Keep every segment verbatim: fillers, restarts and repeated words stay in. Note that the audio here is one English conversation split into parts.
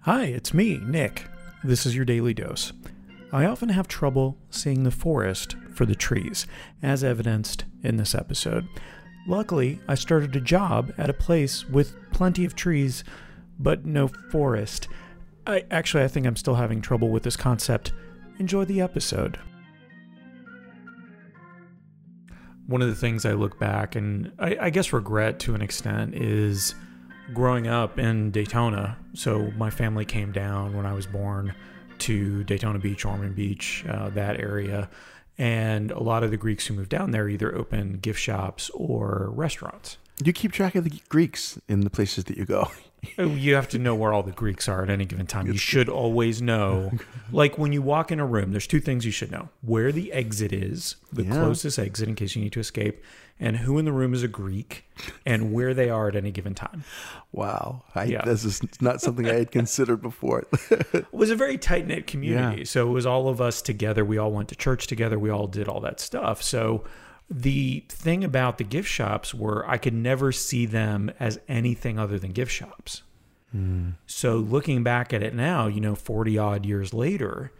Hi, it's me, Nick. This is your Daily Dose. I often have trouble seeing the forest for the trees, as evidenced in this episode. Luckily, I started a job at a place with plenty of trees, but no forest. I actually, I think I'm still having trouble with this concept. Enjoy the episode. One of the things I look back and I, I guess regret to an extent is growing up in Daytona. So my family came down when I was born to Daytona Beach, Ormond Beach, uh, that area. And a lot of the Greeks who moved down there either opened gift shops or restaurants. You keep track of the Greeks in the places that you go. You have to know where all the Greeks are at any given time. You should always know. Like when you walk in a room, there's two things you should know. Where the exit is, the yeah. closest exit in case you need to escape, and who in the room is a Greek, and where they are at any given time. Wow. I, yeah. This is not something I had considered before. It was a very tight-knit community. Yeah. So it was all of us together. We all went to church together. We all did all that stuff. So the thing about the gift shops were I could never see them as anything other than gift shops. Mm. So looking back at it now, you know, forty odd years later,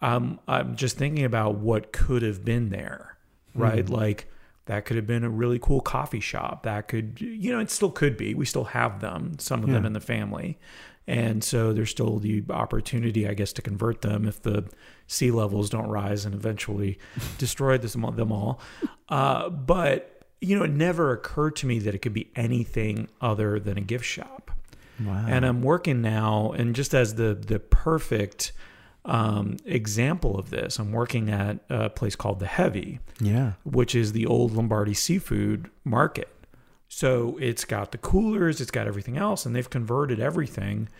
um, I'm just thinking about what could have been there, right? Mm. Like that could have been a really cool coffee shop. That could, you know, it still could be. We still have them, some of yeah. them in the family. And so there's still the opportunity, I guess, to convert them if the sea levels don't rise and eventually destroy this, them all. Uh, but, you know, it never occurred to me that it could be anything other than a gift shop. Wow. And I'm working now, and just as the, the perfect um, example of this, I'm working at a place called The Heavy, yeah, which is the old Lombardi seafood market. So it's got the coolers, it's got everything else, and they've converted everything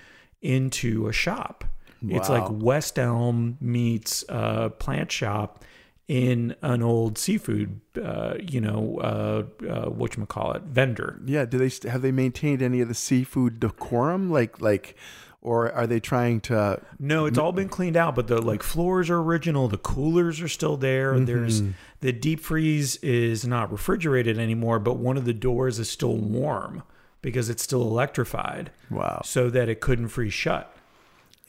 into a shop. Wow. It's like West Elm meets a plant shop in an old seafood, uh, you know, uh, uh, whatchamacallit, vendor. Yeah. Do they have they maintained any of the seafood decorum? Like, like, or are they trying to? No, it's all been cleaned out, but the like floors are original. The coolers are still there. Mm-hmm. There's the deep freeze is not refrigerated anymore, but one of the doors is still warm because it's still electrified. Wow! So that it couldn't freeze shut.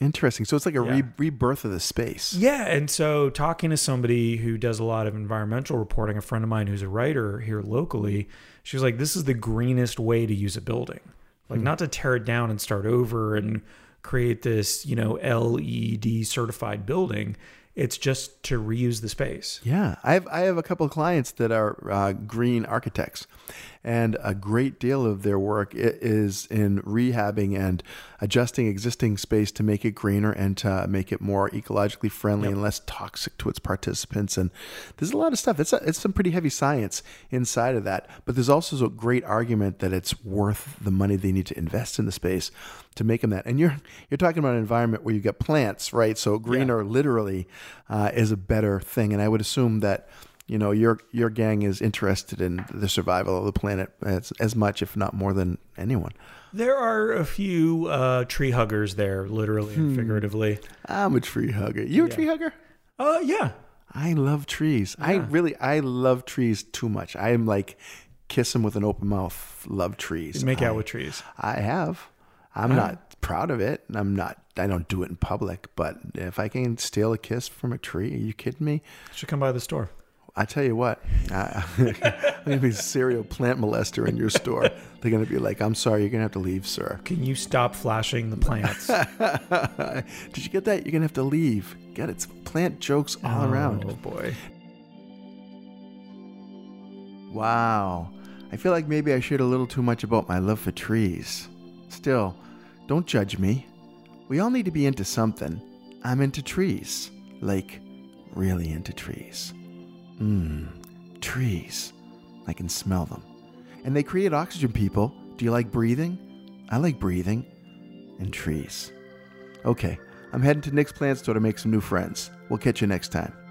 Interesting. So it's like a yeah. re- rebirth of the space. Yeah. And so talking to somebody who does a lot of environmental reporting, a friend of mine who's a writer here locally, she was like, "This is the greenest way to use a building. Like mm-hmm. not to tear it down and start over and create this, you know, L E E D certified building. It's just to reuse the space." Yeah. I have, I have a couple of clients that are uh, green architects, and a great deal of their work is in rehabbing and adjusting existing space to make it greener and to make it more ecologically friendly yep. and less toxic to its participants. And there's a lot of stuff. It's a, it's some pretty heavy science inside of that, but there's also a great argument that it's worth the money they need to invest in the space to make them that. And you're, you're talking about an environment where you've got plants, right? So greener yeah. literally uh, is a better thing. And I would assume that, you know, your your gang is interested in the survival of the planet as, as much, if not more than anyone. There are a few uh, tree huggers there, literally and hmm. figuratively. I'm a tree hugger. You a yeah. tree hugger? Uh, yeah. I love trees. Yeah. I really, I love trees too much. I am like, kiss them with an open mouth, love trees. You make I, out with trees. I have. I'm uh, not proud of it. I'm not. I don't do it in public, but if I can steal a kiss from a tree, are you kidding me? You should come by the store. I tell you what, uh, I'm going to be a serial plant molester in your store. They're going to be like, "I'm sorry, you're going to have to leave, sir. Can you stop flashing the plants?" Did you get that? You're going to have to leave. Get it? It's plant jokes all oh, around. Oh, boy. Wow. I feel like maybe I shared a little too much about my love for trees. Still, don't judge me. We all need to be into something. I'm into trees. Like, really into trees. Mmm, trees. I can smell them. And they create oxygen, people. Do you like breathing? I like breathing. And trees. Okay, I'm heading to Nick's plant store to make some new friends. We'll catch you next time.